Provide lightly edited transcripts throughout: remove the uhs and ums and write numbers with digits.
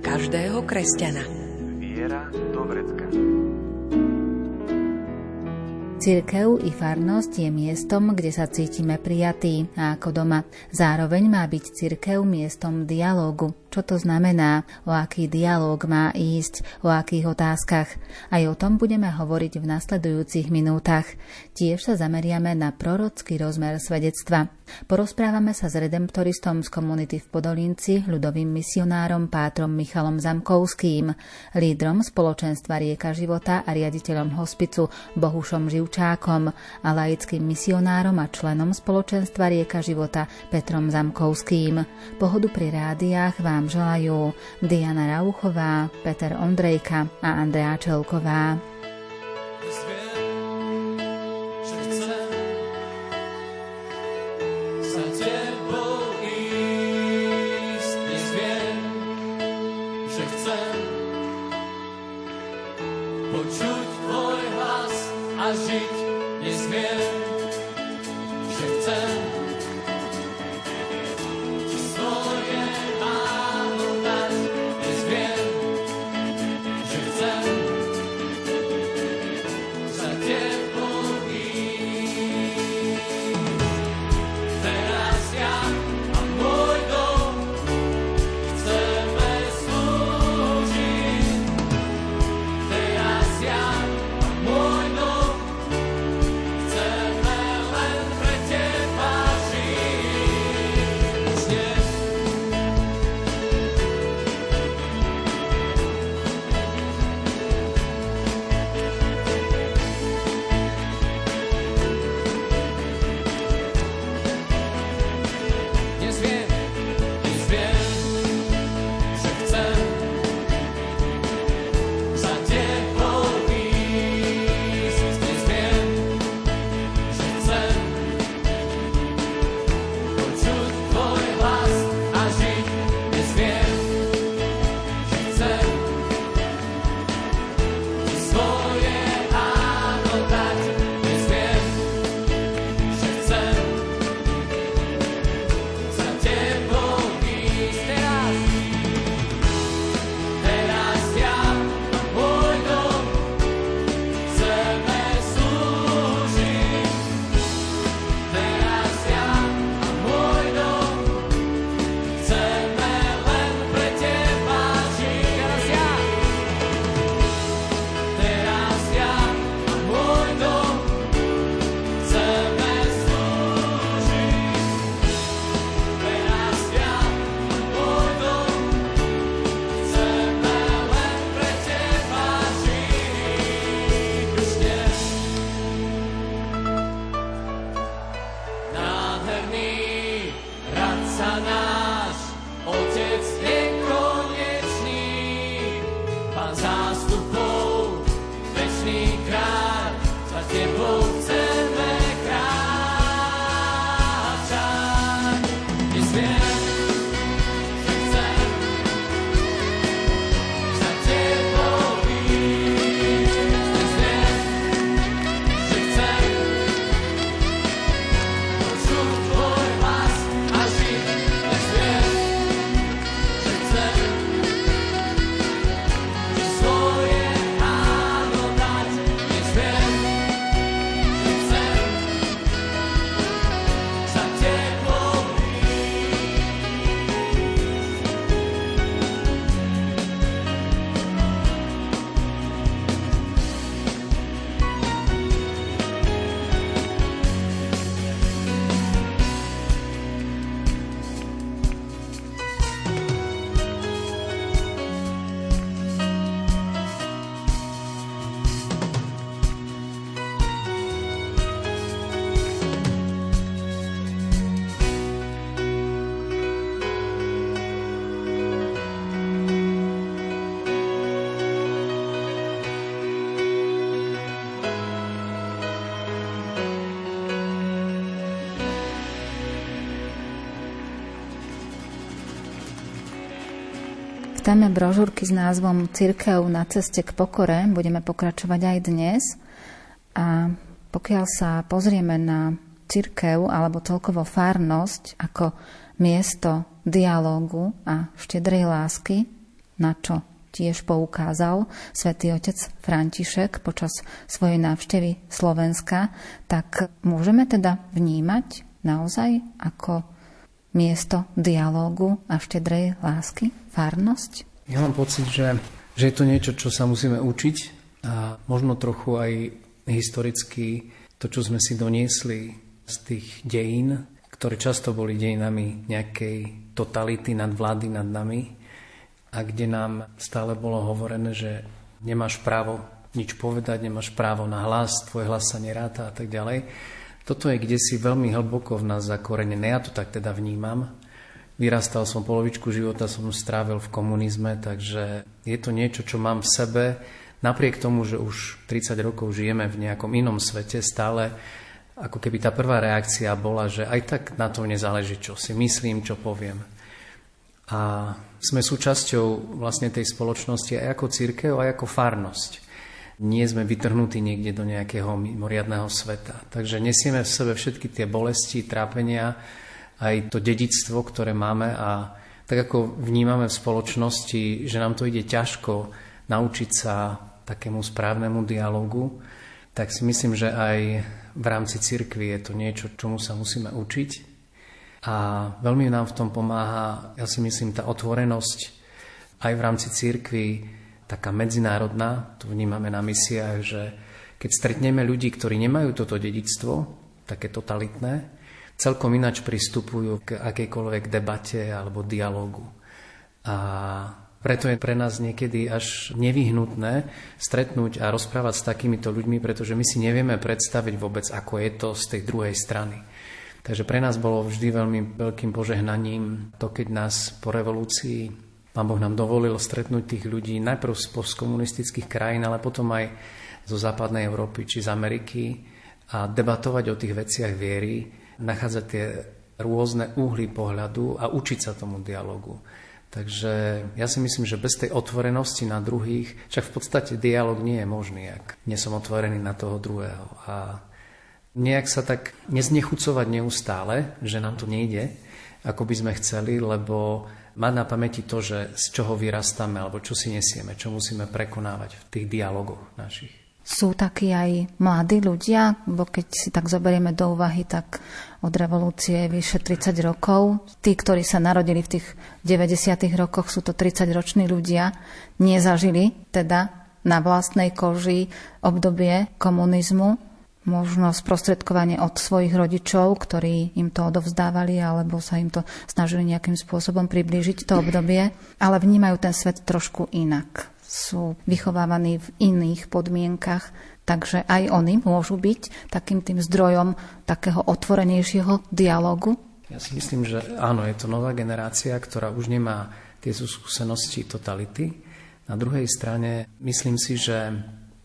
každého kresťana. Viera Dobrecka. Cirkev i farnosť je miestom, kde sa cítime prijatí a ako doma. Zároveň má byť cirkev miestom dialógu. Čo to znamená, o aký dialóg má ísť, o akých otázkach. Aj o tom budeme hovoriť v nasledujúcich minútach. Tiež sa zameriame na prorocký rozmer svedectva. Porozprávame sa s redemptoristom z komunity v Podolinci, ľudovým misionárom pátrom Michalom Zamkovským, lídrom spoločenstva Rieka života a riaditeľom hospicu Bohušom Živčákom a laickým misionárom a členom spoločenstva Rieka života Petrom Zamkovským. Pohodu pri rádiách vám želajú Diana Rauchová, Peter Ondrejka a Andrea Čelková. V téme brožúrky s názvom Cirkev na ceste k pokore budeme pokračovať aj dnes. A pokiaľ sa pozrieme na cirkev alebo celkovo farnosť ako miesto dialógu a štedrej lásky, na čo tiež poukázal svätý otec František počas svojej návštevy Slovenska, tak môžeme teda vnímať naozaj ako miesto dialógu a štedrej lásky, farnosť? Ja mám pocit, že je to niečo, čo sa musíme učiť a možno trochu aj historicky to, čo sme si doniesli z tých dejín, ktoré často boli dejinami nejakej totality nad vlády nad nami a kde nám stále bolo hovorené, že nemáš právo nič povedať, nemáš právo na hlas, tvoj hlas sa neráta a tak ďalej. Toto je kdesi veľmi hlboko v nás zakorenené, ja to tak teda vnímam. Vyrastal som, polovičku života som strávil v komunizme, takže je to niečo, čo mám v sebe. Napriek tomu, že už 30 rokov žijeme v nejakom inom svete, stále ako keby tá prvá reakcia bola, že aj tak na to nezáleží, čo si myslím, čo poviem. A sme súčasťou vlastne tej spoločnosti aj ako cirkev, aj ako farnosť. Nie sme vytrhnutí niekde do nejakého mimoriadného sveta. Takže nesieme v sebe všetky tie bolesti, trápenia, aj to dedičstvo, ktoré máme, a tak ako vnímame v spoločnosti, že nám to ide ťažko naučiť sa takému správnemu dialogu, tak si myslím, že aj v rámci cirkvi je to niečo, čomu sa musíme učiť. A veľmi nám v tom pomáha, ja si myslím, tá otvorenosť aj v rámci cirkvi, taká medzinárodná, to vnímame na misiách, že keď stretneme ľudí, ktorí nemajú toto dedičstvo, také totalitné, celkom ináč pristupujú k akejkoľvek debate alebo dialogu. A preto je pre nás niekedy až nevyhnutné stretnúť a rozprávať s takýmito ľuďmi, pretože my si nevieme predstaviť vôbec, ako je to z tej druhej strany. Takže pre nás bolo vždy veľmi veľkým požehnaním to, keď nás po revolúcii Pán Boh nám dovolil stretnúť tých ľudí najprv z postkomunistických krajín, ale potom aj zo západnej Európy či z Ameriky a debatovať o tých veciach viery, nachádzať tie rôzne uhly pohľadu a učiť sa tomu dialogu. Takže ja si myslím, že bez tej otvorenosti na druhých, však v podstate dialog nie je možný, ak nie som otvorený na toho druhého. A nejak sa tak neznechucovať neustále, že nám to nejde, ako by sme chceli, lebo mať na pamäti to, že z čoho vyrastáme alebo čo si nesieme, čo musíme prekonávať v tých dialogoch našich. Sú takí aj mladí ľudia, bo keď si tak zoberieme do úvahy, tak od revolúcie je vyše 30 rokov. Tí, ktorí sa narodili v tých 90. rokoch, sú to 30-roční ľudia, nezažili teda na vlastnej koži obdobie komunizmu. Možno sprostredkovanie od svojich rodičov, ktorí im to odovzdávali alebo sa im to snažili nejakým spôsobom priblížiť to obdobie, ale vnímajú ten svet trošku inak. Sú vychovávaní v iných podmienkach, takže aj oni môžu byť takým tým zdrojom takého otvorenejšieho dialogu. Ja si myslím, že áno, je to nová generácia, ktorá už nemá tie skúsenosti totality. Na druhej strane myslím si, že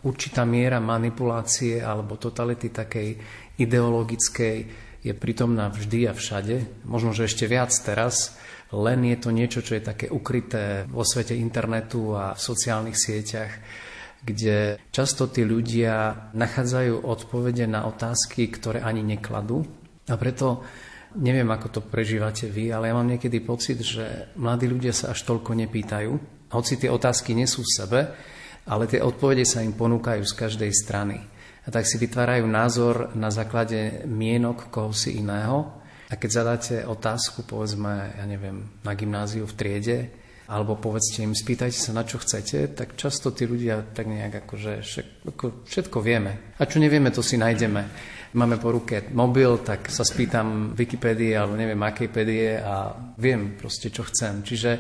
určitá miera manipulácie alebo totality takej ideologickej je prítomná vždy a všade. Možno, že ešte viac teraz, len je to niečo, čo je také ukryté vo svete internetu a v sociálnych sieťach, kde často tí ľudia nachádzajú odpovede na otázky, ktoré ani nekladú. A preto neviem, ako to prežívate vy, ale ja mám niekedy pocit, že mladí ľudia sa až toľko nepýtajú, hoci tie otázky nie sú v sebe, ale tie odpovede sa im ponúkajú z každej strany. A tak si vytvárajú názor na základe mienok kohosi iného. A keď zadáte otázku, povedzme, ja neviem, na gymnáziu v triede, alebo povedzte im, spýtajte sa, na čo chcete, tak často tí ľudia tak nejak akože všetko vieme. A čo nevieme, to si nájdeme. Máme po ruke mobil, tak sa spýtam Wikipédie, alebo neviem, Akejpédie a viem proste, čo chcem. Čiže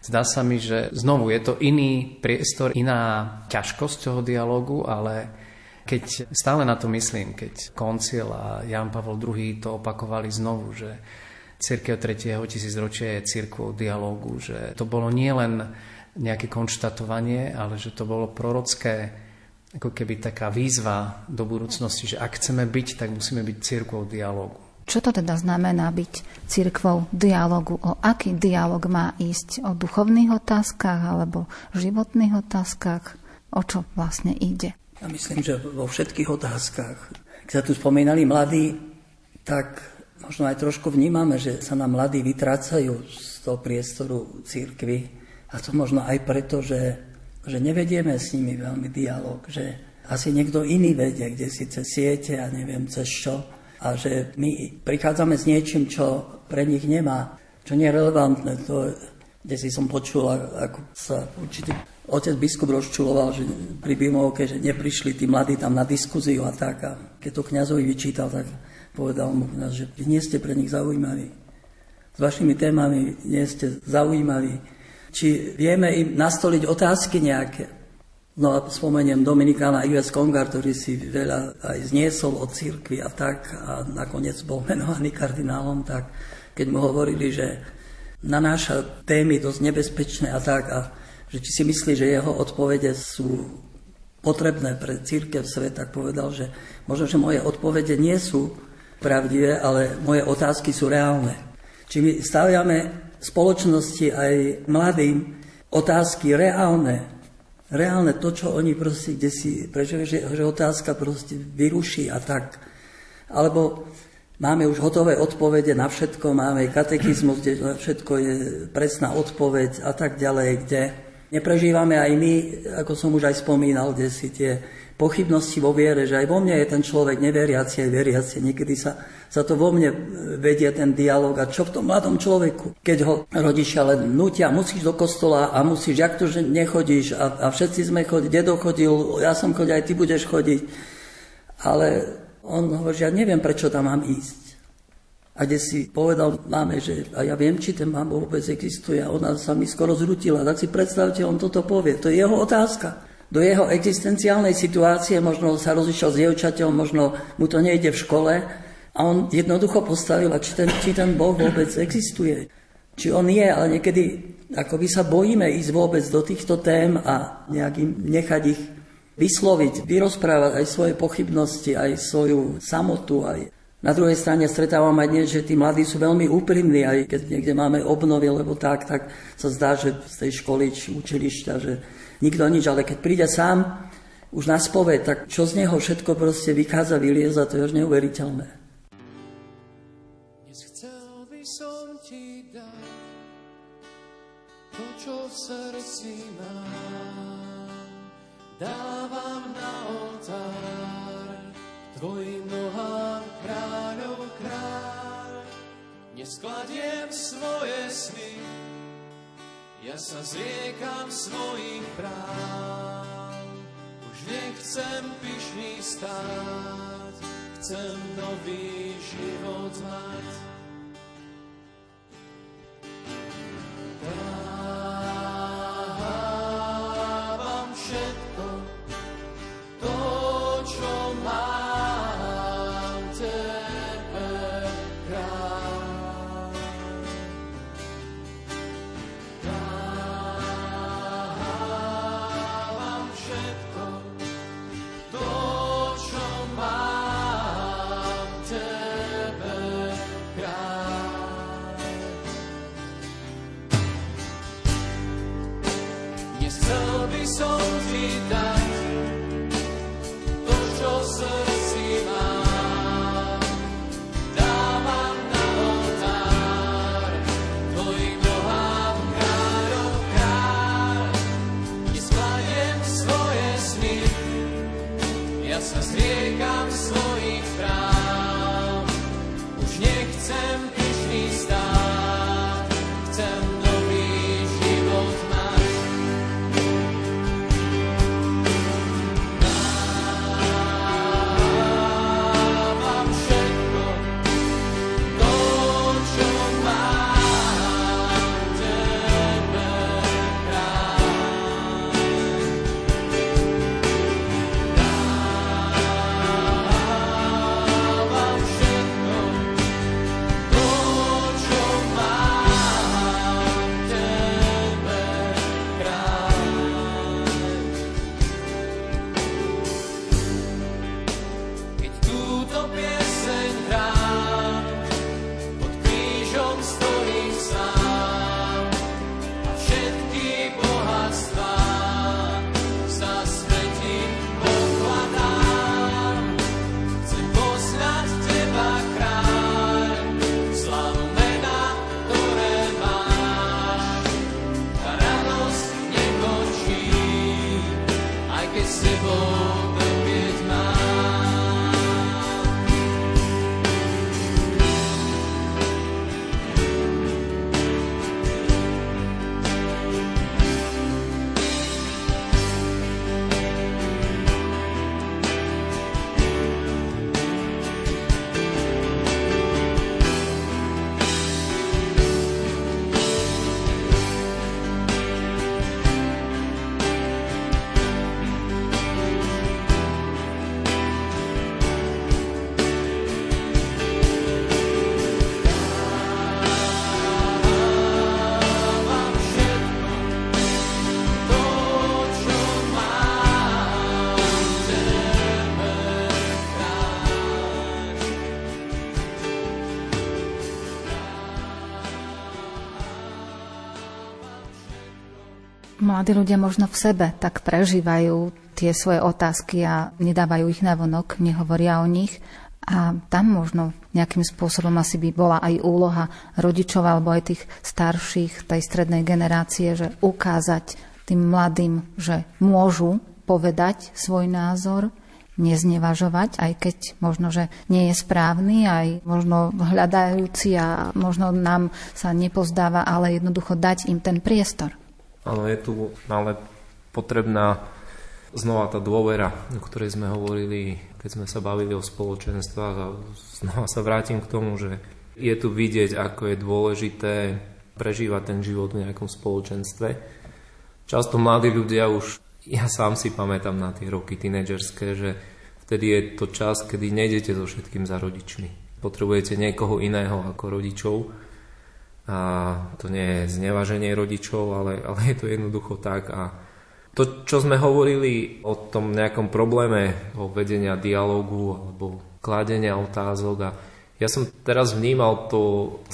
zdá sa mi, že znovu je to iný priestor, iná ťažkosť toho dialogu, ale keď stále na to myslím, keď koncil a Ján Pavol II to opakovali znovu, že cirkev 3. tisícročia je cirkvou dialogu, že to bolo nielen nejaké konštatovanie, ale že to bolo prorocké, ako keby taká výzva do budúcnosti, že ak chceme byť, tak musíme byť cirkvou dialogu. Čo to teda znamená byť cirkvou dialógu? O aký dialóg má ísť? O duchovných otázkach alebo životných otázkach? O čo vlastne ide? Ja myslím, že vo všetkých otázkach. Keď sa tu spomínali mladí, tak možno aj trošku vnímame, že sa nám mladí vytrácajú z toho priestoru cirkvi. A to možno aj preto, že nevedieme s nimi veľmi dialóg, že asi niekto iný vedie, kde si cez siete a neviem cez čo. A že my prichádzame s niečím, čo pre nich nemá, čo nie je relevantné. To, kde si som počul, ako sa určite otec biskup rozčuloval, že pri Bimovke, že neprišli tí mladí tam na diskuziu a tak. A keď to kňazovi vyčítal, tak povedal mu kňaz, že vy nie ste pre nich zaujímaví. S vašimi témami nie ste zaujímaví. Či vieme im nastoliť otázky nejaké. No a spomeniem Dominikána Ives Kongar, ktorý si veľa aj zniesol od cirkvi a tak, a nakoniec bol menovaný kardinálom, tak keď mu hovorili, že nanáša témy dosť nebezpečné a tak, a že či si myslí, že jeho odpovede sú potrebné pre cirkev svet, tak povedal, že možno, že moje odpovede nie sú pravdivé, ale moje otázky sú reálne. Či my staviame spoločnosti aj mladým otázky reálne, reálne to, čo oni proste, kde si prežili, že otázka proste vyruší a tak. Alebo máme už hotové odpovede na všetko, máme katechizmus, kde všetko je presná odpoveď a tak ďalej, kde neprežívame aj my, ako som už aj spomínal, kde si tie pochybnosti vo viere, že aj vo mne je ten človek neveriaci, aj veriaci, niekedy sa to vo mne vedie ten dialog. A čo v tom mladom človeku, keď ho rodičia len nutia, musíš do kostola a musíš, jak to, že nechodíš a všetci sme chodili, dedo chodil, ja som chodil, aj ty budeš chodiť. Ale on hovorí, že ja neviem, prečo tam mám ísť. A kde si povedal máme, že a ja viem, či ten Pán Boh vôbec existuje, a ona sa mi skoro zrutila, tak si predstavte, on toto povie, to je jeho otázka. Do jeho existenciálnej situácie, možno sa rozišiel s dievčaťom, možno mu to nejde v škole, a on jednoducho postavil, či ten Boh vôbec existuje. Či on je, ale niekedy akoby sa bojíme ísť vôbec do týchto tém a nejakým nechať ich vysloviť, vyrozprávať aj svoje pochybnosti, aj svoju samotu, aj... Na druhej strane stretávam aj dnes, že tí mladí sú veľmi úprimní, aj keď niekde máme obnovy, lebo tak sa zdá, že z tej školy či učilišťa, že nikto nič, ale keď príde sám už na spoveď, tak čo z neho všetko proste vychádza, vylieza, to je už neuveriteľné. Dnes chcel by som ti dať to, čo v srdci mám, dávam na oltár tvojim nohám, kráľov kráľ. Neskladiem svoje sny, ja sa zriekam svojich práv. Už nechcem pyšný stáť, chcem nový život mať. Dávam všetko, to, čo mám, tebe kráľ. Dávam všetko, to, čo mám, tebe kráľ. Nechcel by som ti dať to, čo som. Mladí ľudia možno v sebe tak prežívajú tie svoje otázky a nedávajú ich navonok, nehovoria o nich. A tam možno nejakým spôsobom asi by bola aj úloha rodičov alebo aj tých starších, tej strednej generácie, že ukázať tým mladým, že môžu povedať svoj názor, neznevažovať, aj keď možno, že nie je správny, aj možno hľadajúci a možno nám sa nepozdáva, ale jednoducho dať im ten priestor. Áno, je tu ale potrebná znova tá dôvera, o ktorej sme hovorili, keď sme sa bavili o spoločenstvách, a znova sa vrátim k tomu, že je tu vidieť, ako je dôležité prežívať ten život v nejakom spoločenstve. Často mladí ľudia už, ja sám si pamätám na tie roky tínedžerské, že vtedy je to čas, kedy nejdete so všetkým za rodičmi. Potrebujete niekoho iného ako rodičov. A to nie je znevaženie rodičov, ale je to jednoducho tak. A to, čo sme hovorili o tom nejakom probléme, o vedenia dialógu alebo kládenia otázok, a ja som teraz vnímal to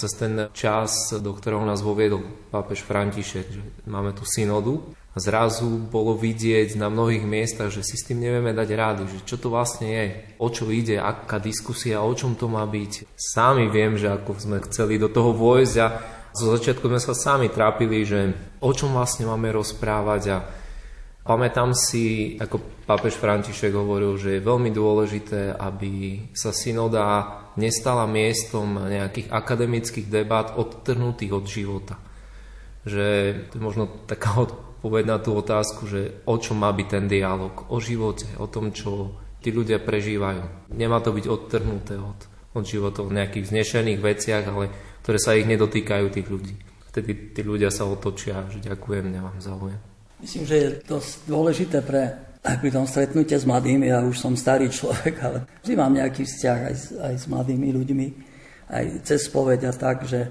cez ten čas, do ktorého nás voviedol pápež František, že máme tu synodu a zrazu bolo vidieť na mnohých miestach, že si s tým nevieme dať rádu, že čo to vlastne je, o čo ide, aká diskusia, o čom to má byť. Sami viem, že ako sme chceli do toho vojsť a zo začiatku sme sa sami trápili, že o čom vlastne máme rozprávať. A pamätám si, ako pápež František hovoril, že je veľmi dôležité, aby sa synoda nestala miestom nejakých akademických debát odtrhnutých od života. Že to je možno taká odpoveď na tú otázku, že o čom má byť ten dialog, o živote, o tom, čo tí ľudia prežívajú. Nemá to byť odtrhnuté od života, od nejakých vznešených veciach, ale ktoré sa ich nedotýkajú tých ľudí. Vtedy tí ľudia sa otočia, že ďakujem, nemám záujem. Myslím, že je dosť dôležité pri tom stretnutie s mladými, ja už som starý človek, ale vždy mám nejaký vzťah aj s mladými ľuďmi, aj cez spoveď a tak, že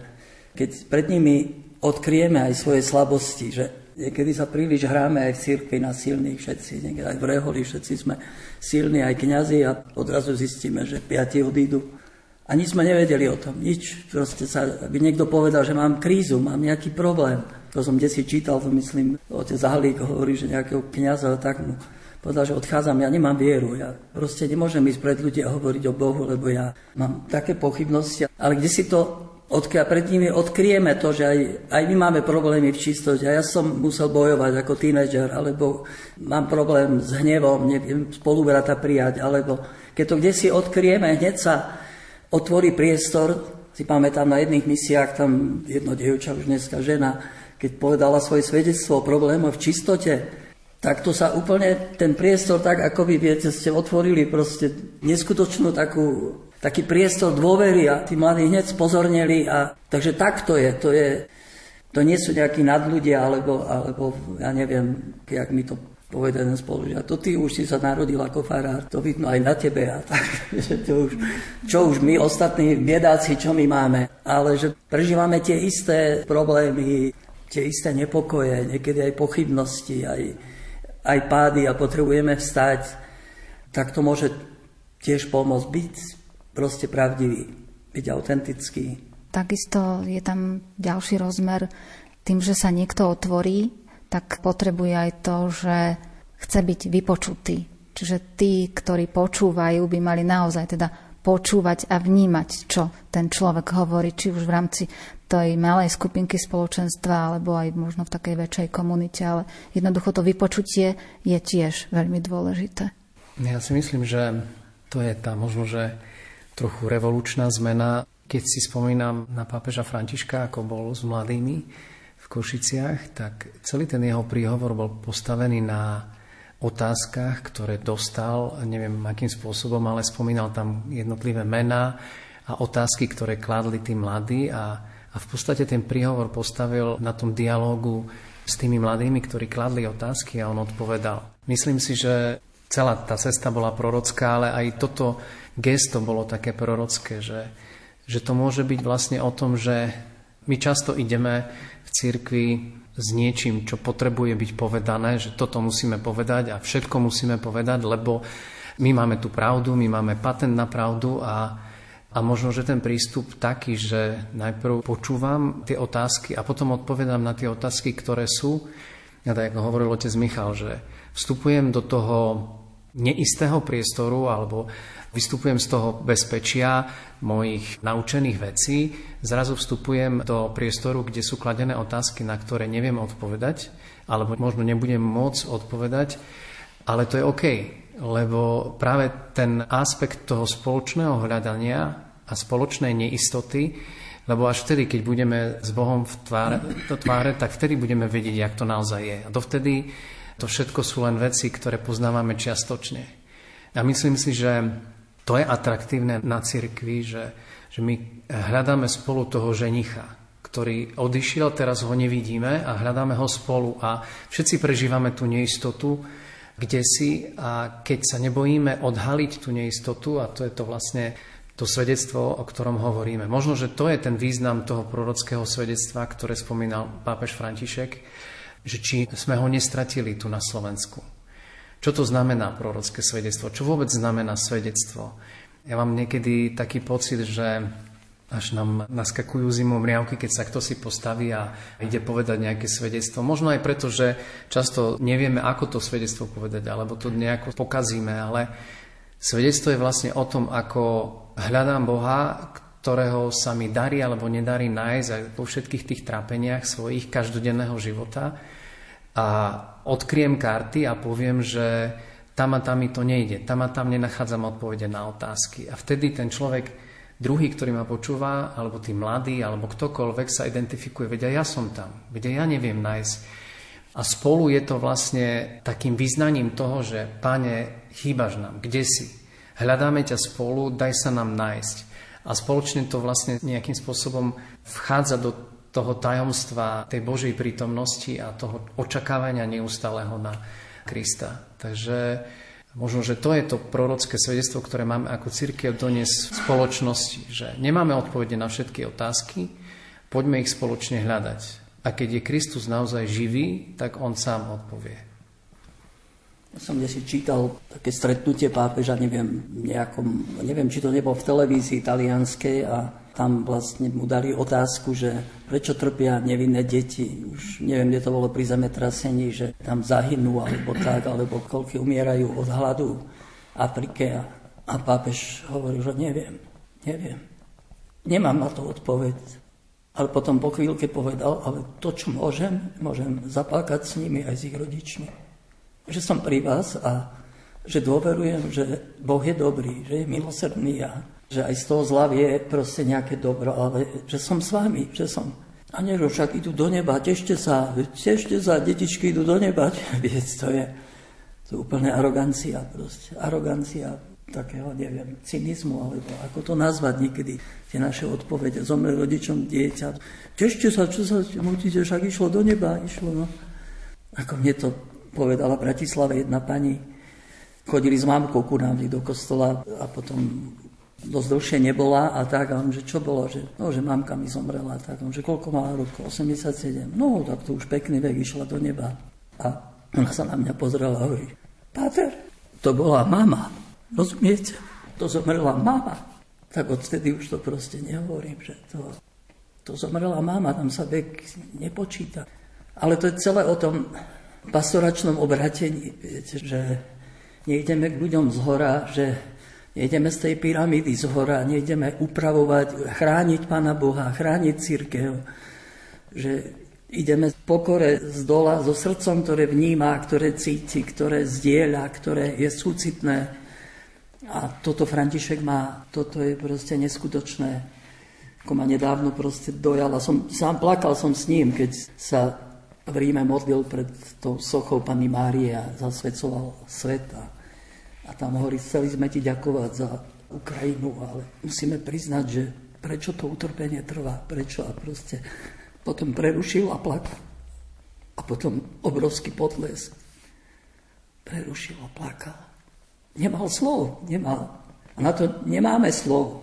keď pred nimi odkryjeme aj svoje slabosti, že niekedy sa príliš hráme aj v cirkvi na silných všetci, niekedy aj v reholi všetci sme silní, aj kňazi, a odrazu zistíme, že 5 odídu. A nič sme nevedeli o tom, nič. Proste by niekto povedal, že mám krízu, mám nejaký problém. To som desi čítal, to myslím, otec Zahlík hovorí, že nejakého kňaza, tak mu povedal, že odchádzam, ja nemám vieru, ja proste nemôžem ísť pred ľudí a hovoriť o Bohu, lebo ja mám také pochybnosti. Ale kde si to pred nimi odkryjeme to, že aj my máme problémy v čistosti. A ja som musel bojovať ako tínedžer, alebo mám problém s hnevom, neviem spolubrata prijať, alebo keď to kde si odkryjeme, hneď sa otvorí priestor. Si pamätám na jedných misiách, tam jedno dievča, už dneska žena, keď povedala svoje svedectvo o problémoch v čistote, tak to sa úplne ten priestor, tak ako vy viete, ste otvorili proste neskutočnú taký priestor dôvery a tí mladí hneď spozornili. A takže tak to je. To nie sú nejakí nadľudia, alebo ja neviem, jak mi to povedal jeden spolužiak, to ty už si sa narodil ako farár, to vidno aj na tebe. A tak, že to už, čo už my ostatní biedáci, čo my máme, ale že prežívame tie isté problémy, tie isté nepokoje, niekedy aj pochybnosti, aj pády, a potrebujeme vstať, tak to môže tiež pomôcť byť proste pravdivý, byť autentický. Takisto je tam ďalší rozmer, tým, že sa niekto otvorí, tak potrebuje aj to, že chce byť vypočutý. Čiže tí, ktorí počúvajú, by mali naozaj teda počúvať a vnímať, čo ten človek hovorí, či už v rámci tej malej skupinky spoločenstva, alebo aj možno v takej väčšej komunite, ale jednoducho to vypočutie je tiež veľmi dôležité. Ja si myslím, že to je tá možno, že trochu revolučná zmena. Keď si spomínam na pápeža Františka, ako bol s mladými v Košiciach, tak celý ten jeho príhovor bol postavený na otázkach, ktoré dostal, neviem akým spôsobom, ale spomínal tam jednotlivé mená a otázky, ktoré kládli tí mladí, a v podstate ten príhovor postavil na tom dialógu s tými mladými, ktorí kládli otázky, a on odpovedal. Myslím si, že celá tá cesta bola prorocká, ale aj toto gesto bolo také prorocké, že to môže byť vlastne o tom, že my často ideme v cirkvi s niečím, čo potrebuje byť povedané, že toto musíme povedať a všetko musíme povedať, lebo my máme tú pravdu, my máme patent na pravdu, a možno, že ten prístup taký, že najprv počúvam tie otázky a potom odpovedám na tie otázky, ktoré sú, Ja tak ako hovoril otec Michal, že vstupujem do toho neistého priestoru alebo vystupujem z toho bezpečia mojich naučených vecí, zrazu vstupujem do priestoru, kde sú kladené otázky, na ktoré neviem odpovedať, alebo možno nebudem môcť odpovedať, ale to je OK, lebo práve ten aspekt toho spoločného hľadania a spoločnej neistoty, lebo až vtedy, keď budeme s Bohom v tváre, tak vtedy budeme vedieť, jak to naozaj je. A dovtedy to všetko sú len veci, ktoré poznávame čiastočne. A myslím si, že to je atraktívne na cirkvi, že my hľadáme spolu toho ženicha, ktorý odišiel, teraz ho nevidíme a hľadáme ho spolu. A všetci prežívame tú neistotu kdesi a keď sa nebojíme odhaliť tú neistotu, a to je to vlastne to svedectvo, o ktorom hovoríme. Možno, že to je ten význam toho prorockého svedectva, ktoré spomínal pápež František, že či sme ho nestratili tu na Slovensku. Čo to znamená prorocké svedectvo? Čo vôbec znamená svedectvo? Ja mám niekedy taký pocit, že až nám naskakujú zimou mriavky, keď sa kto si postaví a ide povedať nejaké svedectvo. Možno aj preto, že často nevieme, ako to svedectvo povedať, alebo to nejako pokazíme, ale svedectvo je vlastne o tom, ako hľadám Boha, ktorého sa mi darí alebo nedarí nájsť aj po všetkých tých trápeniach svojich každodenného života. A odkryjem karty a poviem, že tam a tam mi to nejde, tam a tam nenachádzam odpovede na otázky. A vtedy ten človek druhý, ktorý ma počúva, alebo tí mladí, alebo ktokoľvek sa identifikuje, vedia, ja som tam, vedia, ja neviem nájsť. A spolu je to vlastne takým vyznaním toho, že Pane, chýbaš nám, kde si? Hľadáme ťa spolu, daj sa nám nájsť. A spoločne to vlastne nejakým spôsobom vchádza do toho tajomstva, tej Božej prítomnosti a toho očakávania neustáleho na Krista. Takže možno, že to je to prorocké svedectvo, ktoré máme ako cirkev doniesť spoločnosti, že nemáme odpovede na všetky otázky, poďme ich spoločne hľadať. A keď je Kristus naozaj živý, tak On sám odpovie. Som si čítal také stretnutie pápeža, neviem, či to nebol v televízii talianskej a tam vlastne mu dali otázku, že prečo trpia nevinné deti. Už neviem, kde to bolo pri zemetrasení, že tam zahynú alebo tak, alebo koľko umierajú od hladu v Afrike. A pápež hovoril, že neviem. Nemám na to odpoveď. Ale potom po chvíľke povedal, ale to, čo môžem zaplakať s nimi aj s ich rodičmi. Že som pri vás a že dôverujem, že Boh je dobrý, že je milosrdný a že aj z toho zla vie proste nejaké dobro, ale že som s vami, že som. A nie, že však idú do neba, tešte sa, detičky idú do neba. Viete, to je úplne arogancia proste. Arogancia takého, cynizmu, alebo ako to nazvať niekedy, tie naše odpovede. Zomre rodičom dieťa, tešte sa, čo sa mutíte, však išlo do neba, no. Ako mne to povedala v Bratislave jedna pani. Chodili s mamkou ku nám do kostola a potom dosť dlhšie nebola a tak. A on, že čo bolo? Že mamka mi zomrela. Tak on, že koľko mala rokov? 87. No, tak to už pekný vek, išla do neba. A ona sa na mňa pozrela a hovorí, páter, to bola mama. Rozumiete? To zomrela mama. Tak odtedy už to proste nehovorím, že to zomrela mama, tam sa vek nepočíta. Ale to je celé o tom pastoračnom obratení, viete, že nejdeme k ľuďom z hora, že nejdeme z tej pyramídy z hora, nejdeme upravovať, chrániť Pána Boha, chrániť cirkev, že ideme v pokore z dola, so srdcom, ktoré vníma, ktoré cíti, ktoré zdieľa, ktoré je súcitné. A toto František má, toto je proste neskutočné. Ako ma nedávno proste dojala, sám plakal som s ním, keď sa v Ríme modlil pred tou sochou Panny Márie a zasvedcoval sveta. A tam hovorí, chceli sme ti ďakovať za Ukrajinu, ale musíme priznať, že prečo to utrpenie trvá, prečo a proste potom prerušil a plakal. A potom obrovský potlesk. Prerušil a plakal. Nemal slov. A na to nemáme slov.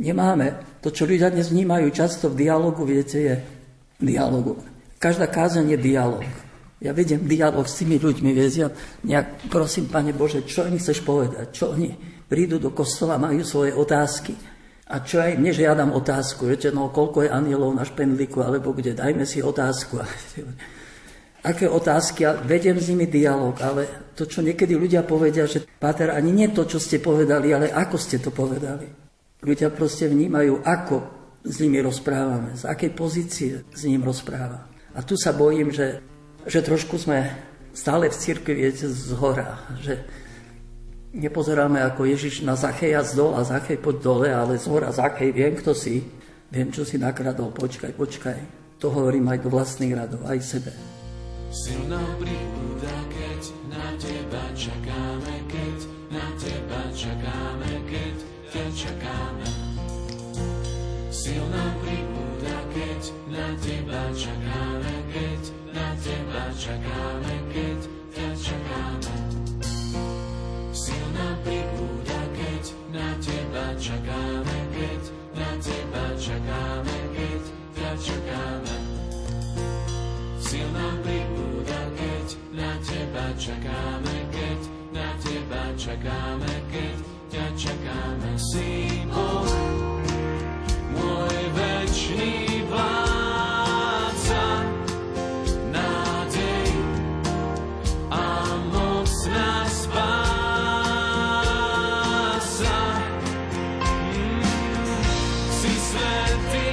Nemáme. To, čo ľudia dnes vnímajú často v dialogu, viete, je dialogu. Každá kázaň je dialog. Ja vedem dialog s tými ľuďmi, viete, ja nejak prosím, Pane Bože, čo im chceš povedať? Čo oni prídu do kostola, majú svoje otázky. A čo aj mne, že ja dám otázku, viete, no koľko je anielov na špendlíku, alebo kde, dajme si otázku. A aké otázky a vediem s nimi dialog, ale to, čo niekedy ľudia povedia, že páter, ani nie to, čo ste povedali, ale ako ste to povedali. Ľudia proste vnímajú, ako s nimi rozprávame, z akej pozície s ním rozpráva. A tu sa bojím, že trošku sme stále v cirkvi, viete, zhora, že nepozeráme ako Ježiš na Zacheja z dola, Zachej poď dole, ale z hora Zachej, viem kto si, viem čo si nakradol, počkaj. To hovorím aj do vlastných radov, aj sebe. Silná pribúda, keď na teba čakáme, keď ťa čakáme. Silná pribúda, keď na teba čakáme, keď ťa čakáme. Silná pribúda, keď na teba čakáme, keď ťa čakáme. Silná pribúda, keď na teba čakáme, keď ťa čakáme. Si Boh, môj večný vládca, nádej a moc nás spása. Si svätý.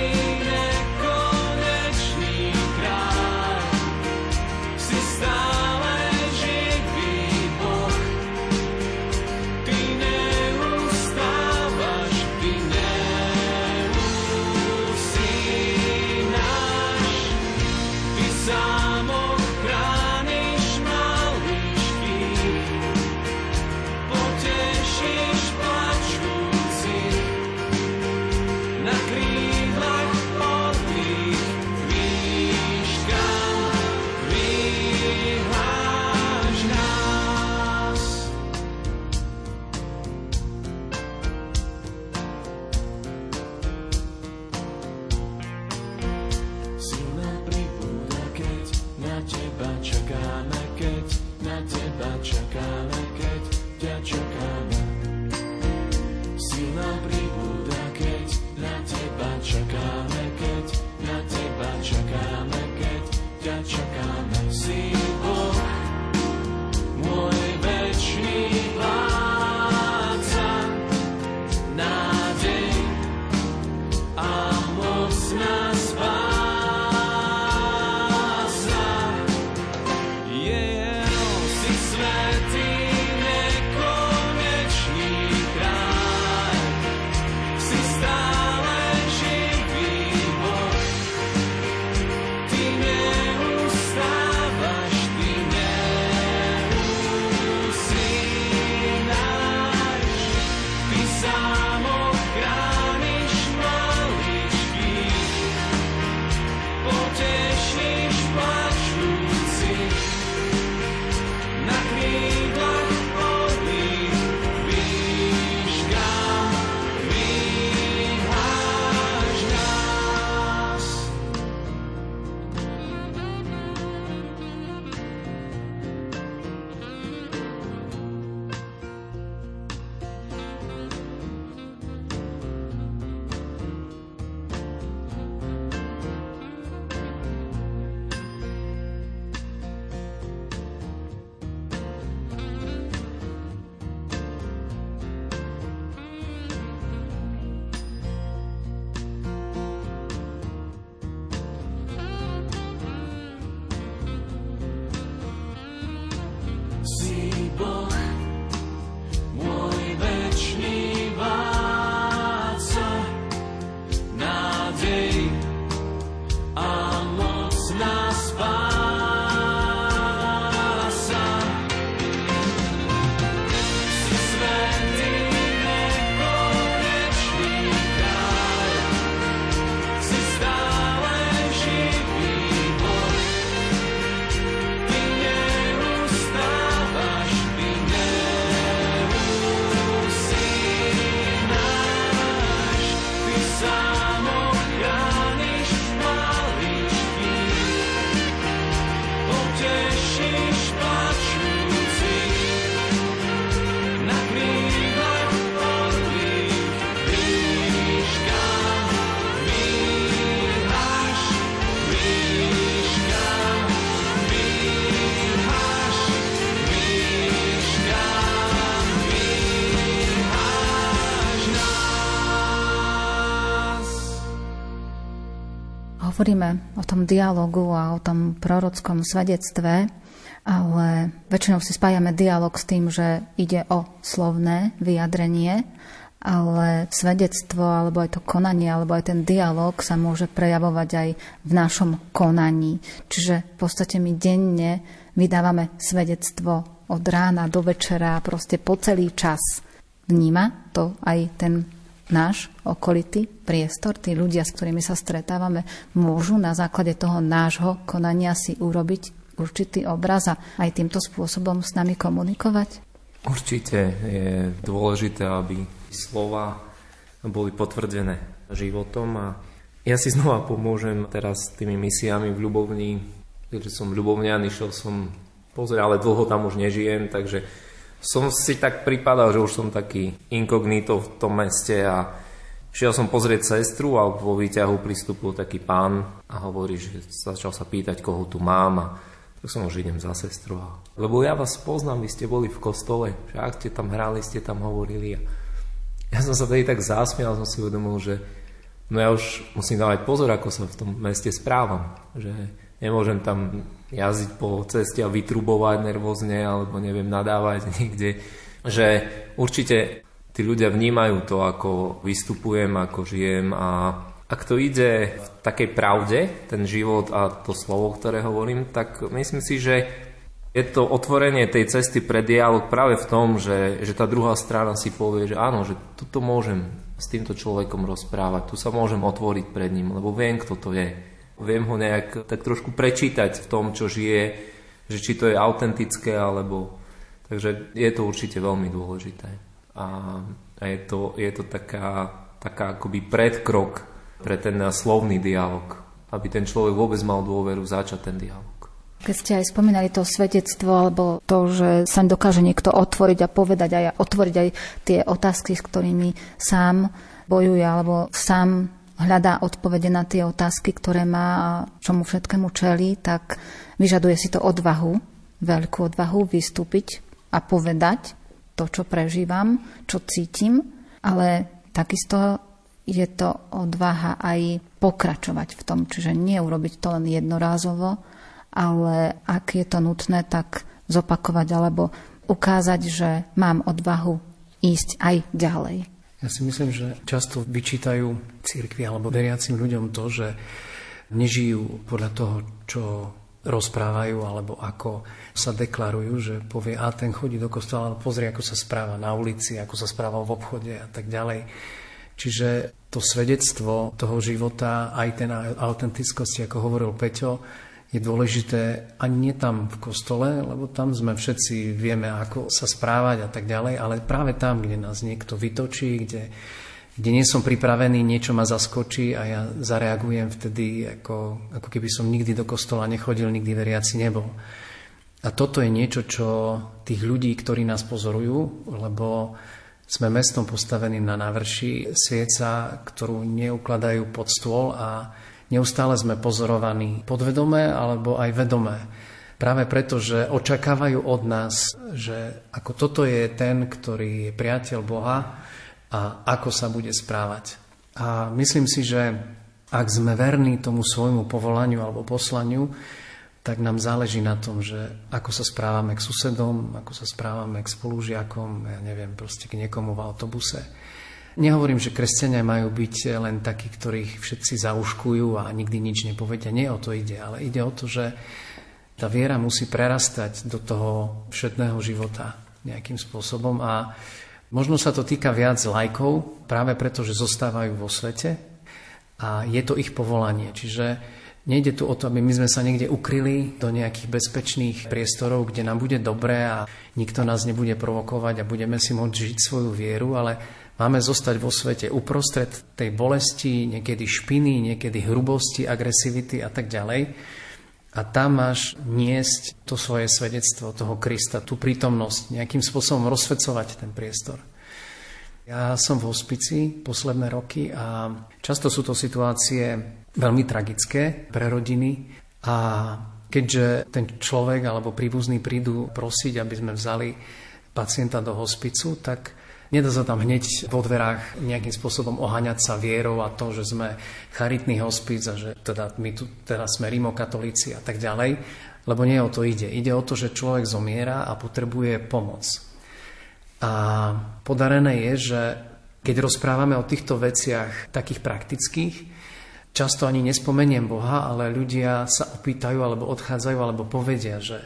hovoríme o tom dialogu a o tom prorockom svedectve, ale väčšinou si spájame dialog s tým, že ide o slovné vyjadrenie, ale svedectvo, alebo aj to konanie, alebo aj ten dialog sa môže prejavovať aj v našom konaní. Čiže v podstate my denne vydávame svedectvo od rána do večera, proste po celý čas. Vníma to aj ten náš okolitý priestor, tí ľudia, s ktorými sa stretávame, môžu na základe toho nášho konania si urobiť určitý obraz a aj týmto spôsobom s nami komunikovať? Určite je dôležité, aby slova boli potvrdené životom a ja si znova pomôžem teraz tými misiami v Ľubovni, keďže som Ľubovňan, išiel som pozrieť, ale dlho tam už nežijem, takže som si tak pripadal, že už som taký inkognito v tom meste a šiel som pozrieť sestru a vo výťahu pristúpil taký pán a hovorí, že začal sa pýtať, koho tu mám a tak som už idem za sestru. Lebo ja vás poznám, vy ste boli v kostole, že ak ste tam hrali, ste tam hovorili. A ja som sa tedy tak zasmial, som si uvedomil, že no ja už musím dávať pozor, ako sa v tom meste správam. Že nemôžem tam jazdiť po ceste a vytrubovať nervózne, alebo neviem, nadávať niekde. Že určite tí ľudia vnímajú to, ako vystupujem, ako žijem a ak to ide v takej pravde, ten život a to slovo, ktoré hovorím, tak myslím si, že je to otvorenie tej cesty pre dialog práve v tom, že tá druhá strana si povie, že áno, že tuto môžem s týmto človekom rozprávať, tu sa môžem otvoriť pred ním, lebo viem, kto to je. Viem ho nejak tak trošku prečítať v tom, čo žije, že či to je autentické, alebo... Takže je to určite veľmi dôležité. A je to taká akoby predkrok pre ten slovný dialog, aby ten človek vôbec mal dôveru začať ten dialog. Keď ste aj spomínali to svedectvo, alebo to, že sa dokáže niekto otvoriť a povedať aj a otvoriť aj tie otázky, s ktorými sám bojuje, alebo sám hľadá odpovede na tie otázky, ktoré má a čomu všetkému čelí, tak vyžaduje si to odvahu, veľkú odvahu vystúpiť a povedať to, čo prežívam, čo cítim, ale takisto je to odvaha aj pokračovať v tom, čiže nie urobiť to len jednorázovo, ale ak je to nutné, tak zopakovať alebo ukázať, že mám odvahu ísť aj ďalej. Ja si myslím, že často vyčítajú cirkvi alebo veriacim ľuďom to, že nežijú podľa toho, čo rozprávajú alebo ako sa deklarujú, že povie, a ten chodí do kostola, ale pozrie, ako sa správa na ulici, ako sa správa v obchode a tak ďalej. Čiže to svedectvo toho života, aj ten autentickosť, ako hovoril Peťo, je dôležité ani nie tam v kostole, lebo tam sme všetci, vieme, ako sa správať a tak ďalej, ale práve tam, kde nás niekto vytočí, kde nie som pripravený, niečo ma zaskočí a ja zareagujem vtedy, ako keby som nikdy do kostola nechodil, nikdy veriaci nebol. A toto je niečo, čo tých ľudí, ktorí nás pozorujú, lebo sme mestom postaveným na návrši svieca, ktorú neukladajú pod stôl a neustále sme pozorovaní podvedomé alebo aj vedomé. Práve preto, že očakávajú od nás, že ako toto je ten, ktorý je priateľ Boha a ako sa bude správať. A myslím si, že ak sme verní tomu svojmu povolaniu alebo poslaniu, tak nám záleží na tom, že ako sa správame k susedom, ako sa správame k spolužiakom, ja neviem, proste k niekomu v autobuse. Nehovorím, že kresťania majú byť len takí, ktorých všetci zauškujú a nikdy nič nepovedia. Nie o to ide, ale ide o to, že tá viera musí prerastať do toho všetného života nejakým spôsobom a možno sa to týka viac laikov, práve preto, že zostávajú vo svete a je to ich povolanie, čiže nejde tu o to, aby my sme sa niekde ukryli do nejakých bezpečných priestorov, kde nám bude dobre a nikto nás nebude provokovať a budeme si môcť žiť svoju vieru, ale máme zostať vo svete uprostred tej bolesti, niekedy špiny, niekedy hrubosti, agresivity a tak ďalej. A tam máš niesť to svoje svedectvo toho Krista, tú prítomnosť, nejakým spôsobom rozsvecovať ten priestor. Ja som v hospici posledné roky a často sú to situácie veľmi tragické pre rodiny a keďže ten človek alebo príbuzný prídu prosiť, aby sme vzali pacienta do hospicu, tak Nedá sa tam hneď vo dverách nejakým spôsobom oháňať sa vierou a to, že sme charitný hospic a že teda my tu teraz sme rímokatolíci a tak ďalej, lebo nie o to ide. Ide o to, že človek zomiera a potrebuje pomoc. A podarené je, že keď rozprávame o týchto veciach takých praktických, často ani nespomeniem Boha, ale ľudia sa opýtajú alebo odchádzajú alebo povedia, že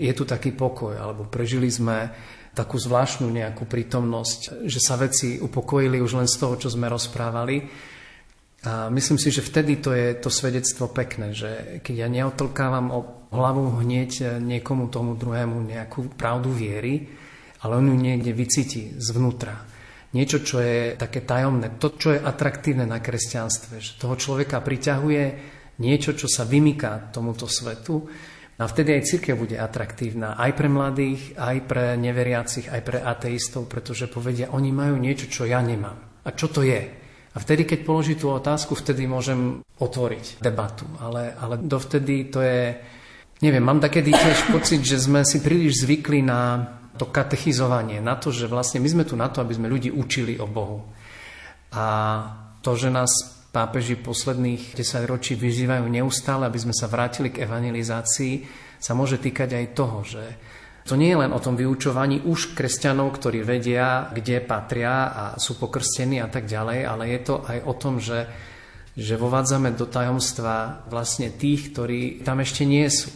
je tu taký pokoj alebo prežili sme takú zvláštnu nejakú prítomnosť, že sa veci upokojili už len z toho, čo sme rozprávali. A myslím si, že vtedy to je to svedectvo pekné, že keď ja neotlkávam o hlavu hneď niekomu tomu druhému nejakú pravdu viery, ale on ju niekde vycíti zvnútra. Niečo, čo je také tajomné, to, čo je atraktívne na kresťanstve, že toho človeka priťahuje niečo, čo sa vymyká tomuto svetu. A vtedy aj cirkev bude atraktívna, aj pre mladých, aj pre neveriacich, aj pre ateistov, pretože povedia, oni majú niečo, čo ja nemám. A čo to je? A vtedy, keď položí tú otázku, vtedy môžem otvoriť debatu. Ale dovtedy to je... Neviem, mám takedy tiež pocit, že sme si príliš zvykli na to katechizovanie, na to, že vlastne my sme tu na to, aby sme ľudí učili o Bohu. A to, že nás pápeži posledných 10 ročí vyzývajú neustále, aby sme sa vrátili k evangelizácii, sa môže týkať aj toho, že to nie je len o tom vyučovaní už kresťanov, ktorí vedia, kde patria a sú pokrstení a tak ďalej, ale je to aj o tom, že vovádzame do tajomstva vlastne tých, ktorí tam ešte nie sú.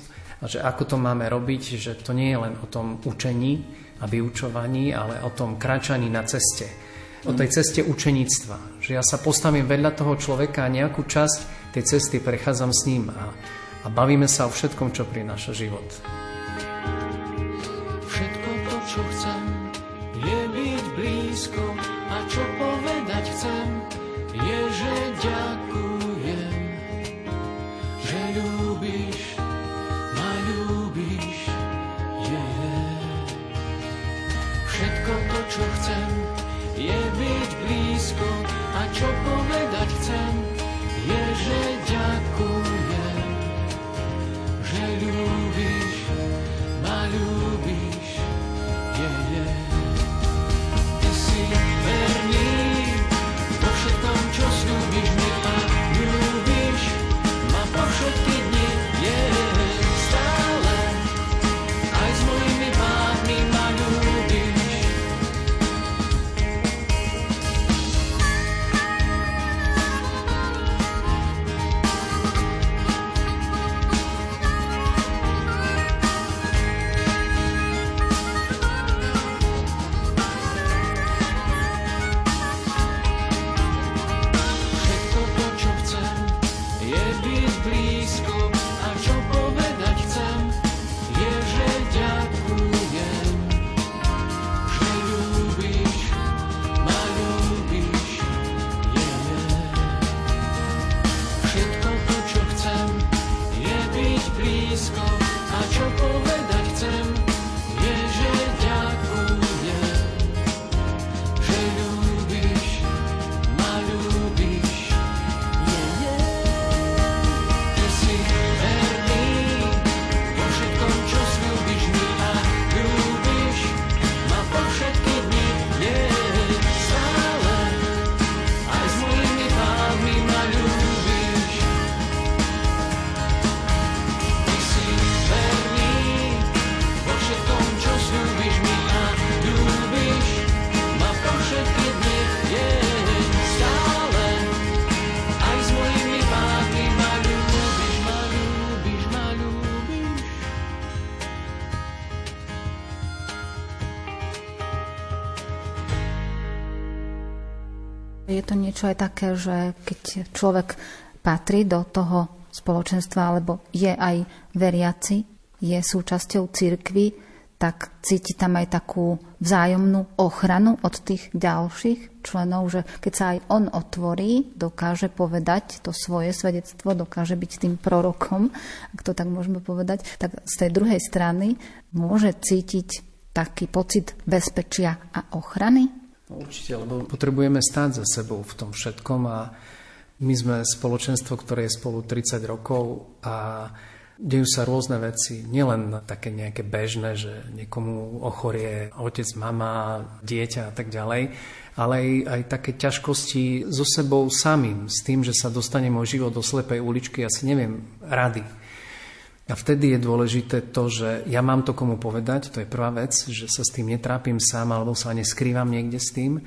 A že ako to máme robiť, že to nie je len o tom učení a vyučovaní, ale o tom kráčaní na ceste. O tej ceste učeníctva. Že ja sa postavím vedľa toho človeka a nejakú časť tej cesty prechádzam s ním a bavíme sa o všetkom, čo prináša život. Všetko to, čo chcem, je byť blízko a čo povedať chcem, je, že ďakujem, že ľúbiš, ma ľúbiš, je. Všetko to, čo chcem, je byť blízko a čo povedať chcem, je, že ďakujem, že ľúbiš, ma ľúbiš, je. Ty si verný po všetkom, čo slúbiš mi a ľúbiš ma po všetky dni, je. Stále aj s mojimi pádmi ma ľúbiš. Je to niečo aj také, že keď človek patrí do toho spoločenstva, alebo je aj veriaci, je súčasťou cirkvi, tak cíti tam aj takú vzájomnú ochranu od tých ďalších členov, že keď sa aj on otvorí, dokáže povedať to svoje svedectvo, dokáže byť tým prorokom, ak to tak môžeme povedať, tak z tej druhej strany môže cítiť taký pocit bezpečia a ochrany. Určite, lebo potrebujeme stáť za sebou v tom všetkom a my sme spoločenstvo, ktoré je spolu 30 rokov a Dejú sa rôzne veci, nielen také nejaké bežné, že niekomu ochorie otec, mama, dieťa a tak ďalej, ale aj také ťažkosti so sebou samým, s tým, že sa dostane môj život do slepej uličky, ja si neviem rady. A vtedy je dôležité to, že ja mám to komu povedať, to je prvá vec, že sa s tým netrápim sám alebo sa neskrývam niekde s tým.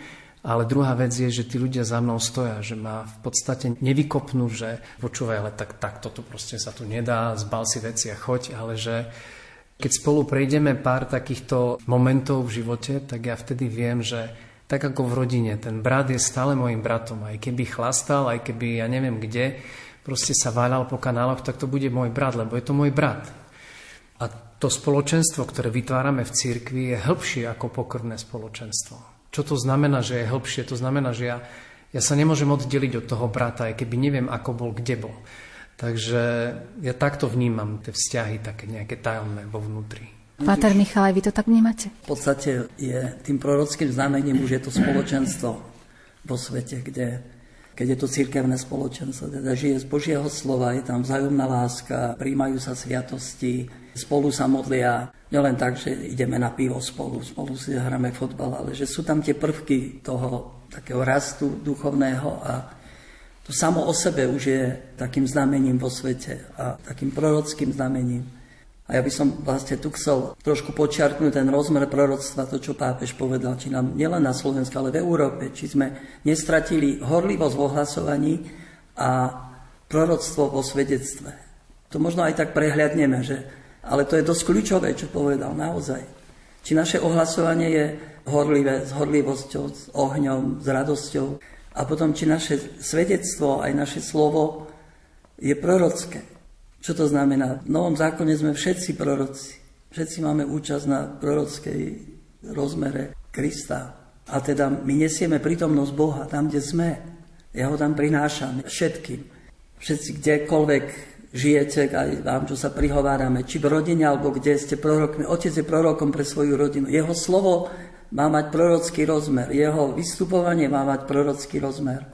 Ale druhá vec je, že tí ľudia za mnou stoja, že ma v podstate nevykopnú, že počúvaj, ale tak toto proste sa tu nedá, zbal si veci a choď, ale že keď spolu prejdeme pár takýchto momentov v živote, tak ja vtedy viem, že tak ako v rodine, ten brat je stále mojim bratom, aj keby chlastal, aj keby ja neviem kde, proste sa váľal po kanáloch, tak to bude môj brat, lebo je to môj brat. A to spoločenstvo, ktoré vytvárame v cirkvi, je hĺbšie ako pokrvné spoločenstvo. Čo to znamená, že je hĺbšie? To znamená, že ja sa nemôžem oddeliť od toho brata, aj keby neviem, ako bol, kde bol. Takže ja takto vnímam tie vzťahy, také nejaké tajomné vo vnútri. Páter Michal, aj vy to tak vnímate? V podstate je tým prorockým znamením už je to spoločenstvo vo svete, keď je to cirkevné spoločenstvo. Teda žije z Božieho slova, je tam vzájomná láska, príjmajú sa sviatosti, spolu sa modlia. Nielen tak, že ideme na pivo spolu si hráme fotbal, ale že sú tam tie prvky toho takého rastu duchovného a to samo o sebe už je takým znamením vo svete a takým prorockým znamením. A ja by som vlastne tu chcel trošku počiarknúť ten rozmer proroctva, to, čo pápež povedal, či nám nielen na Slovensku, ale v Európe, či sme nestratili horlivosť v ohlasovaní a proroctvo vo svedectve. To možno aj tak prehľadneme, že ale to je dosť kľúčové, čo povedal naozaj. Či naše ohlasovanie je horlivé, s horlivosťou, s ohňom, s radosťou. A potom, či naše svedectvo, aj naše slovo je prorocké. Čo to znamená? V Novom zákone sme všetci proroci. Všetci máme účasť na prorockej rozmere Krista. A teda my nesieme prítomnosť Boha tam, kde sme. Ja ho tam prinášam všetkým. Všetci, kdekoľvek žijete, aj vám, čo sa prihovárame, či v rodine, alebo kde ste prorokmi. Otec je prorokom pre svoju rodinu. Jeho slovo má mať prorocký rozmer, jeho vystupovanie má mať prorocký rozmer.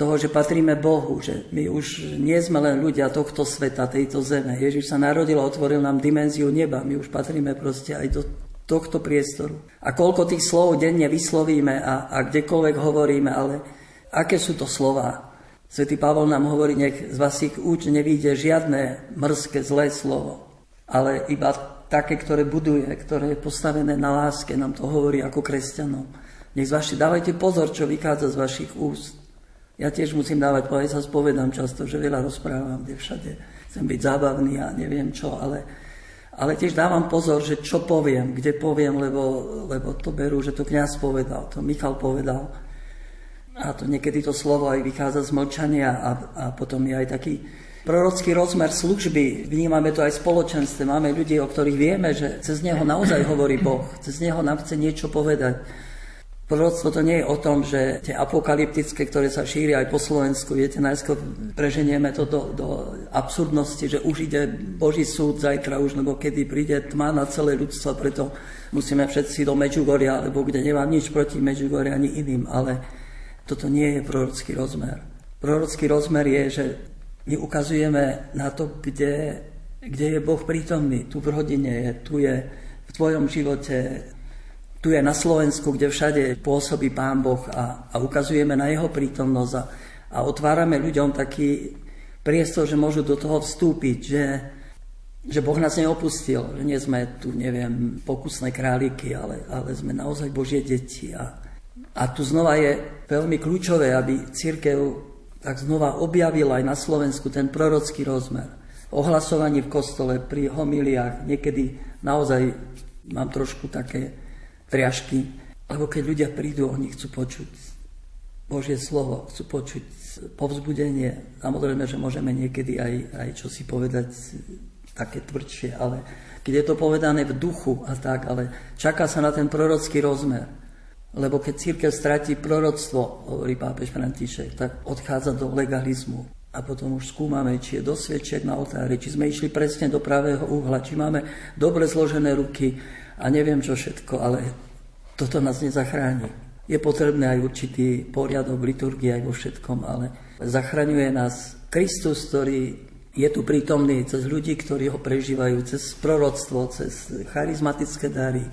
Toho, že patríme Bohu, že my už nie sme len ľudia tohto sveta, tejto zeme. Ježiš sa narodil a otvoril nám dimenziu neba. My už patríme proste aj do tohto priestoru. A koľko tých slov denne vyslovíme a kdekoľvek hovoríme, ale aké sú to slová? Svätý Pavol nám hovorí, nech z vašich úst nevyjde žiadne mrzké zlé slovo, ale iba také, ktoré buduje, ktoré je postavené na láske, nám to hovorí ako kresťanom. Nech dávajte pozor, čo vychádza z vašich úst. Ja tiež musím dávať, aj sa spovedám často, že veľa rozprávam, kde všade chcem byť zábavný a neviem čo, ale tiež dávam pozor, že čo poviem, kde poviem, lebo to berú, že to kňaz povedal, to Michal povedal. A to niekedy to slovo aj vychádza z mlčania a potom je aj taký prorocký rozmer služby. Vnímame to aj v spoločenstve. Máme ľudí, o ktorých vieme, že cez neho naozaj hovorí Boh. Cez neho nám chce niečo povedať. Proroctvo to nie je o tom, že tie apokalyptické, ktoré sa šíria aj po Slovensku, viete, najskôr preženieme to do absurdnosti, že už ide Boží súd zajtra už, lebo kedy príde tma na celé ľudstvo, preto musíme všetci do Medžugoria, lebo kde nemám nič proti Medžugoria ani iným, ale toto nie je prorocký rozmer. Prorocký rozmer je, že my ukazujeme na to, kde je Boh prítomný. Tu v rodine je, tu je v tvojom živote, tu je na Slovensku, kde všade pôsobí Pán Boh a ukazujeme na jeho prítomnosť a otvárame ľuďom taký priestor, že môžu do toho vstúpiť, že Boh nás neopustil, že nie sme tu, neviem, pokusné králiky, ale sme naozaj Božie deti a tu znova je veľmi kľúčové, aby cirkev tak znova objavila aj na Slovensku ten prorocký rozmer. Ohlasovanie v kostole, pri homiliách, niekedy naozaj mám trošku také triažky, lebo keď ľudia prídu, oni chcú počuť Božie slovo, chcú počuť povzbudenie. Samozrejme, že môžeme niekedy aj čo si povedať také tvrdšie, ale keď je to povedané v duchu a tak, ale čaká sa na ten prorocký rozmer. Lebo keď cirkev stratí proroctvo, hovorí pápež František, tak odchádza do legalizmu. A potom už skúmame, či je dosvedčiek na oltári, či sme išli presne do pravého uhla, či máme dobre zložené ruky a neviem čo všetko, ale toto nás nezachráni. Je potrebné aj určitý poriadok v liturgii, aj vo všetkom, ale zachraňuje nás Kristus, ktorý je tu prítomný cez ľudí, ktorí ho prežívajú, cez proroctvo, cez charizmatické dary,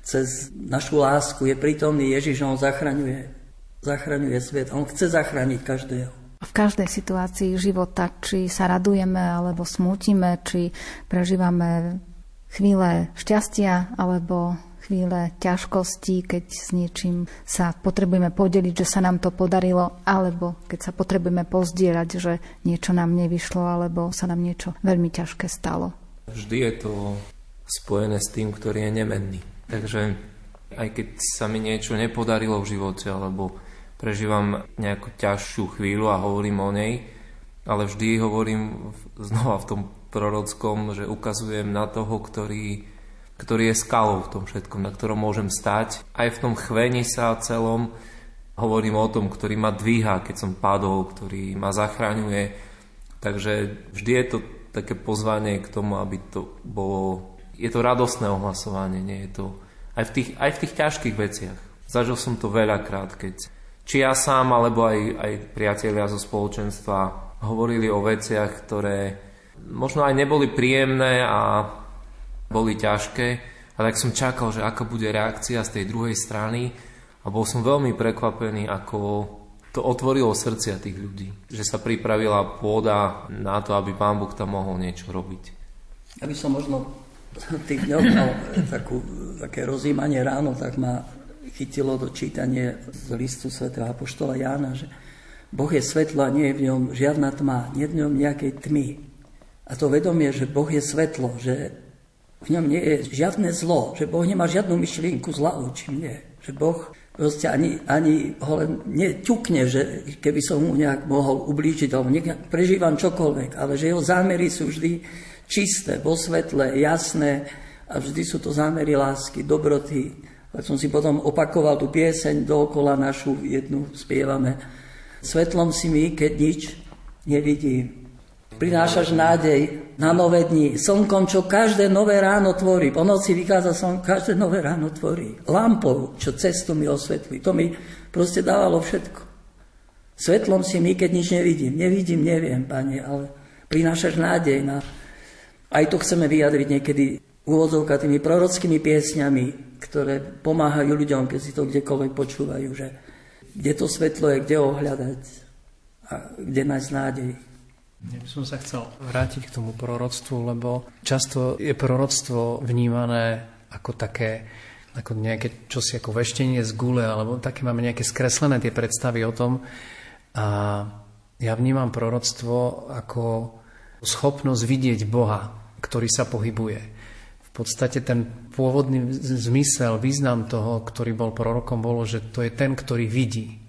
cez našu lásku. Je prítomný Ježiš, on zachraňuje svet. On chce zachrániť každého. V každej situácii života, či sa radujeme, alebo smútime, či prežívame chvíle šťastia, alebo chvíle ťažkostí, keď s niečím sa potrebujeme podeliť, že sa nám to podarilo, alebo keď sa potrebujeme pozdierať, že niečo nám nevyšlo, alebo sa nám niečo veľmi ťažké stalo. Vždy je to spojené s tým, ktorý je nemenný. Takže aj keď sa mi niečo nepodarilo v živote, alebo prežívam nejakú ťažšiu chvíľu a hovorím o nej, ale vždy hovorím znova v tom prorockom, že ukazujem na toho, ktorý je skalou v tom všetkom, na ktorom môžem stať. Aj v tom chvení sa celom hovorím o tom, ktorý ma dvíha, keď som padol, ktorý ma zachraňuje. Takže vždy je to také pozvanie k tomu, aby to bolo... Je to radosné ohlasovanie, nie je to... Aj v tých ťažkých veciach. Zažil som to veľakrát, keď... Či ja sám, alebo aj priatelia zo spoločenstva hovorili o veciach, ktoré možno aj neboli príjemné a boli ťažké, ale tak som čakal, že aká bude reakcia z tej druhej strany a bol som veľmi prekvapený, ako to otvorilo srdcia tých ľudí, že sa pripravila pôda na to, aby Pán Boh tam mohol niečo robiť. Ja by som možno tých dňoch mal také rozjímanie ráno, tak ma chytilo do čítanie z listu svätého apoštola Jána, že Boh je svetlo a nie je v ňom žiadna tma, nie je v ňom nejakej tmy. A to vedomie, že Boh je svetlo, že v ňom nie je žiadne zlo, že Boh nemá žiadnu myšlienku zla voči mne, že Boh proste ani ho len neťukne, že keby som mu nejak mohol ublížiť, alebo prežívam čokoľvek, ale že jeho zámery sú vždy čisté, vo svetle, jasné a vždy sú to zámery lásky, dobroty. Tak som si potom opakoval tú pieseň dookola našu, jednu spievame. Svetlom si mi, keď nič nevidím. Prinášaš nádej na nové dni. Slnkom, čo každé nové ráno tvorí. Po noci vychádza slnko, každé nové ráno tvorí. Lampou, čo cestu mi osvetlí. To mi proste dávalo všetko. Svetlom si mi, keď nič nevidím. Neviem, Pane, ale prinášaš nádej na... Aj to chceme vyjadriť niekedy úvodzovka tými prorockými piesňami, ktoré pomáhajú ľuďom, keď si to kdekoľvek počúvajú, že kde to svetlo je, kde ho hľadať a kde nájsť nádej. Ja by som sa chcel vrátiť k tomu proroctvu, lebo často je proroctvo vnímané ako také, ako nejaké čosi, ako veštenie z gule, alebo také máme nejaké skreslené tie predstavy o tom. A ja vnímam proroctvo ako schopnosť vidieť Boha, ktorý sa pohybuje. V podstate ten pôvodný zmysel, význam toho, ktorý bol prorokom, bolo, že to je ten, ktorý vidí.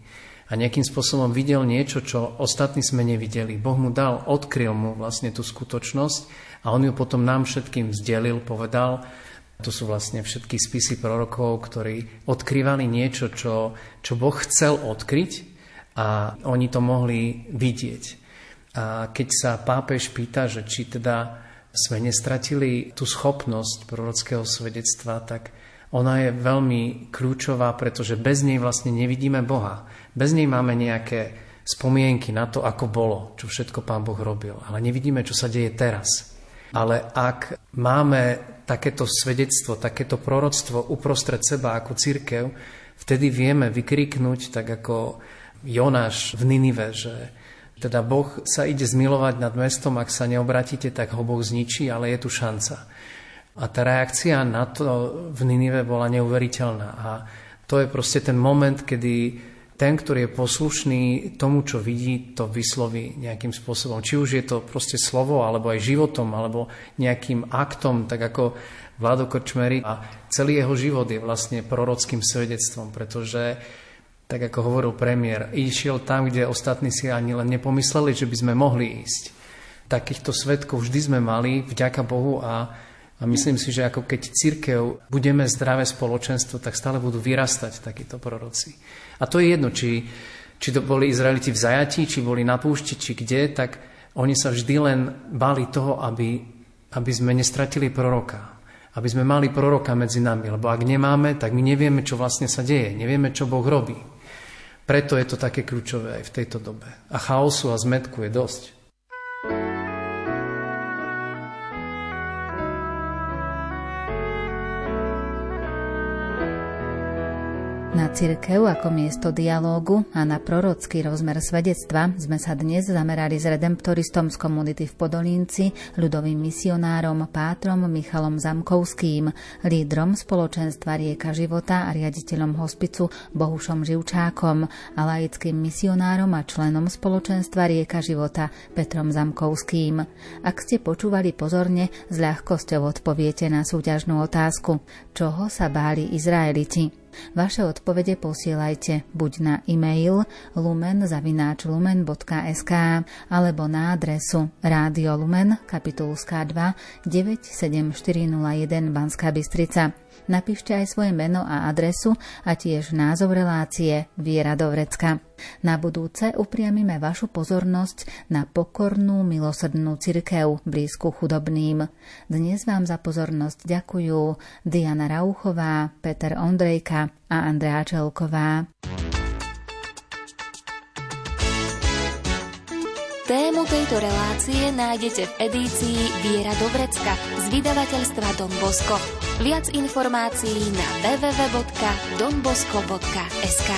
A nejakým spôsobom videl niečo, čo ostatní sme nevideli. Boh mu dal, odkryl mu vlastne tú skutočnosť a on ju potom nám všetkým vzdelil, povedal. To sú vlastne všetky spisy prorokov, ktorí odkrývali niečo, čo Boh chcel odkryť a oni to mohli vidieť. A keď sa pápež pýta, že či teda sme nestratili tú schopnosť prorockého svedectva, tak ona je veľmi kľúčová, pretože bez nej vlastne nevidíme Boha. Bez nej máme nejaké spomienky na to, ako bolo, čo všetko Pán Boh robil. Ale nevidíme, čo sa deje teraz. Ale ak máme takéto svedectvo, takéto proroctvo uprostred seba ako cirkev, vtedy vieme vykriknúť, tak ako Jonáš v Ninive, že teda Boh sa ide zmilovať nad mestom, ak sa neobratíte, tak ho Boh zničí, ale je tu šanca. A tá reakcia na to v Ninive bola neuveriteľná. A to je proste ten moment, kedy ten, ktorý je poslušný tomu, čo vidí, to vysloví nejakým spôsobom. Či už je to proste slovo, alebo aj životom, alebo nejakým aktom, tak ako Vlado Krčmery. A celý jeho život je vlastne prorockým svedectvom, pretože tak ako hovoril premiér, išiel tam, kde ostatní si ani len nepomysleli, že by sme mohli ísť. Takýchto svedkov vždy sme mali, vďaka Bohu, a myslím si, že ako keď cirkev budeme zdravé spoločenstvo, tak stále budú vyrastať takíto proroci. A to je jedno, či to boli Izraeliti v zajatí, či boli na púšti, či kde, tak oni sa vždy len báli toho, aby sme nestratili proroka. Aby sme mali proroka medzi nami, lebo ak nemáme, tak my nevieme, čo vlastne sa deje, nevieme, čo Boh robí. Preto je to také kľúčové aj v tejto dobe. A chaosu a zmetku je dosť. Na cirkev ako miesto dialógu a na prorocký rozmer svedectva sme sa dnes zamerali s redemptoristom z komunity v Podolínci, ľudovým misionárom pátrom Michalom Zamkovským, lídrom spoločenstva Rieka života a riaditeľom hospicu Bohušom Živčákom a laickým misionárom a členom spoločenstva Rieka života Petrom Zamkovským. Ak ste počúvali pozorne, s ľahkosťou odpoviete na súťažnú otázku: čoho sa báli Izraeliti? Vaše odpovede posielajte buď na e-mail lumen@lumen.sk alebo na adresu Rádio Lumen, Kapitulská 2, 97401 Banská Bystrica. Napíšte aj svoje meno a adresu a tiež názov relácie Viera do vrecka. Na budúce upriamime vašu pozornosť na pokornú, milosrdnú cirkev, blízku chudobným. Dnes vám za pozornosť ďakujú Diana Rauchová, Peter Ondrejka a Andrea Čelková. Tému tejto relácie nájdete v edícii Viera do vrecka z vydavateľstva Don Bosco. Viac informácií na www.donbosco.sk.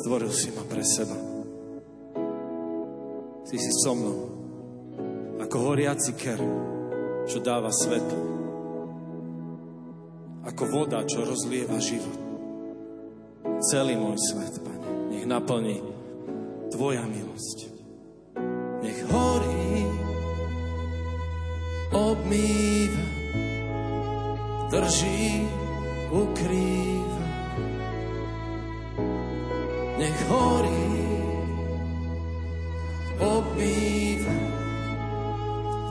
Stvoril si ma pre seba. Ty si so mnou, ako horiaci ker, čo dáva svetlo. Ako voda, čo rozlieva život. Celý môj svet, Pane, nech naplní Tvoja milosť. Nech horí, obmýva, drží, ukrýva. Nech horí, obmýva,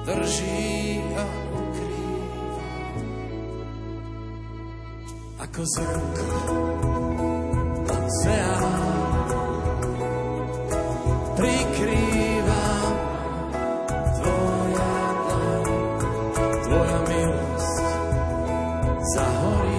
drží a ukrýva. Ako zrnko oceán prikrýva Tvoja dlaň, Tvoja milosť zahorí.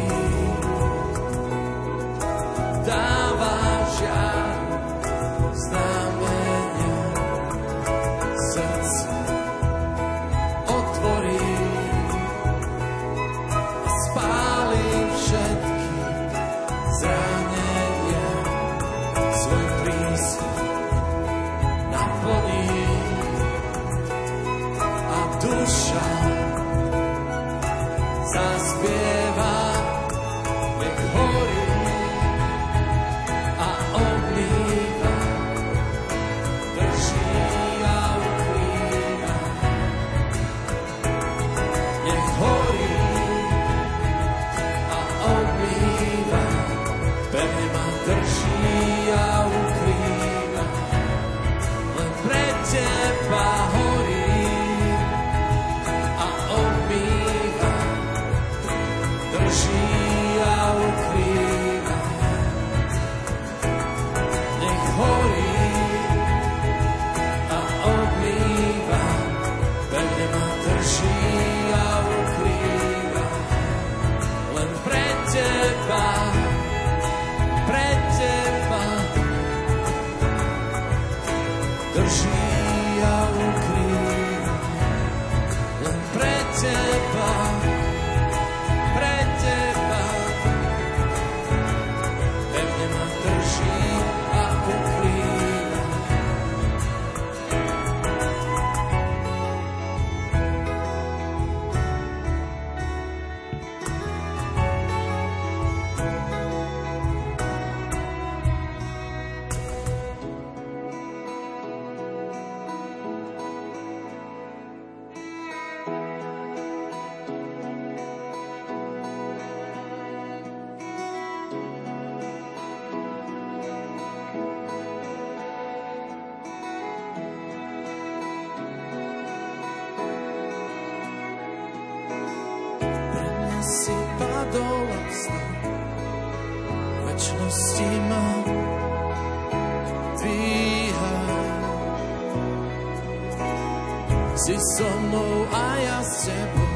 Zranenia, svoj prísľub naplní. Si so mnou a ja s tebou.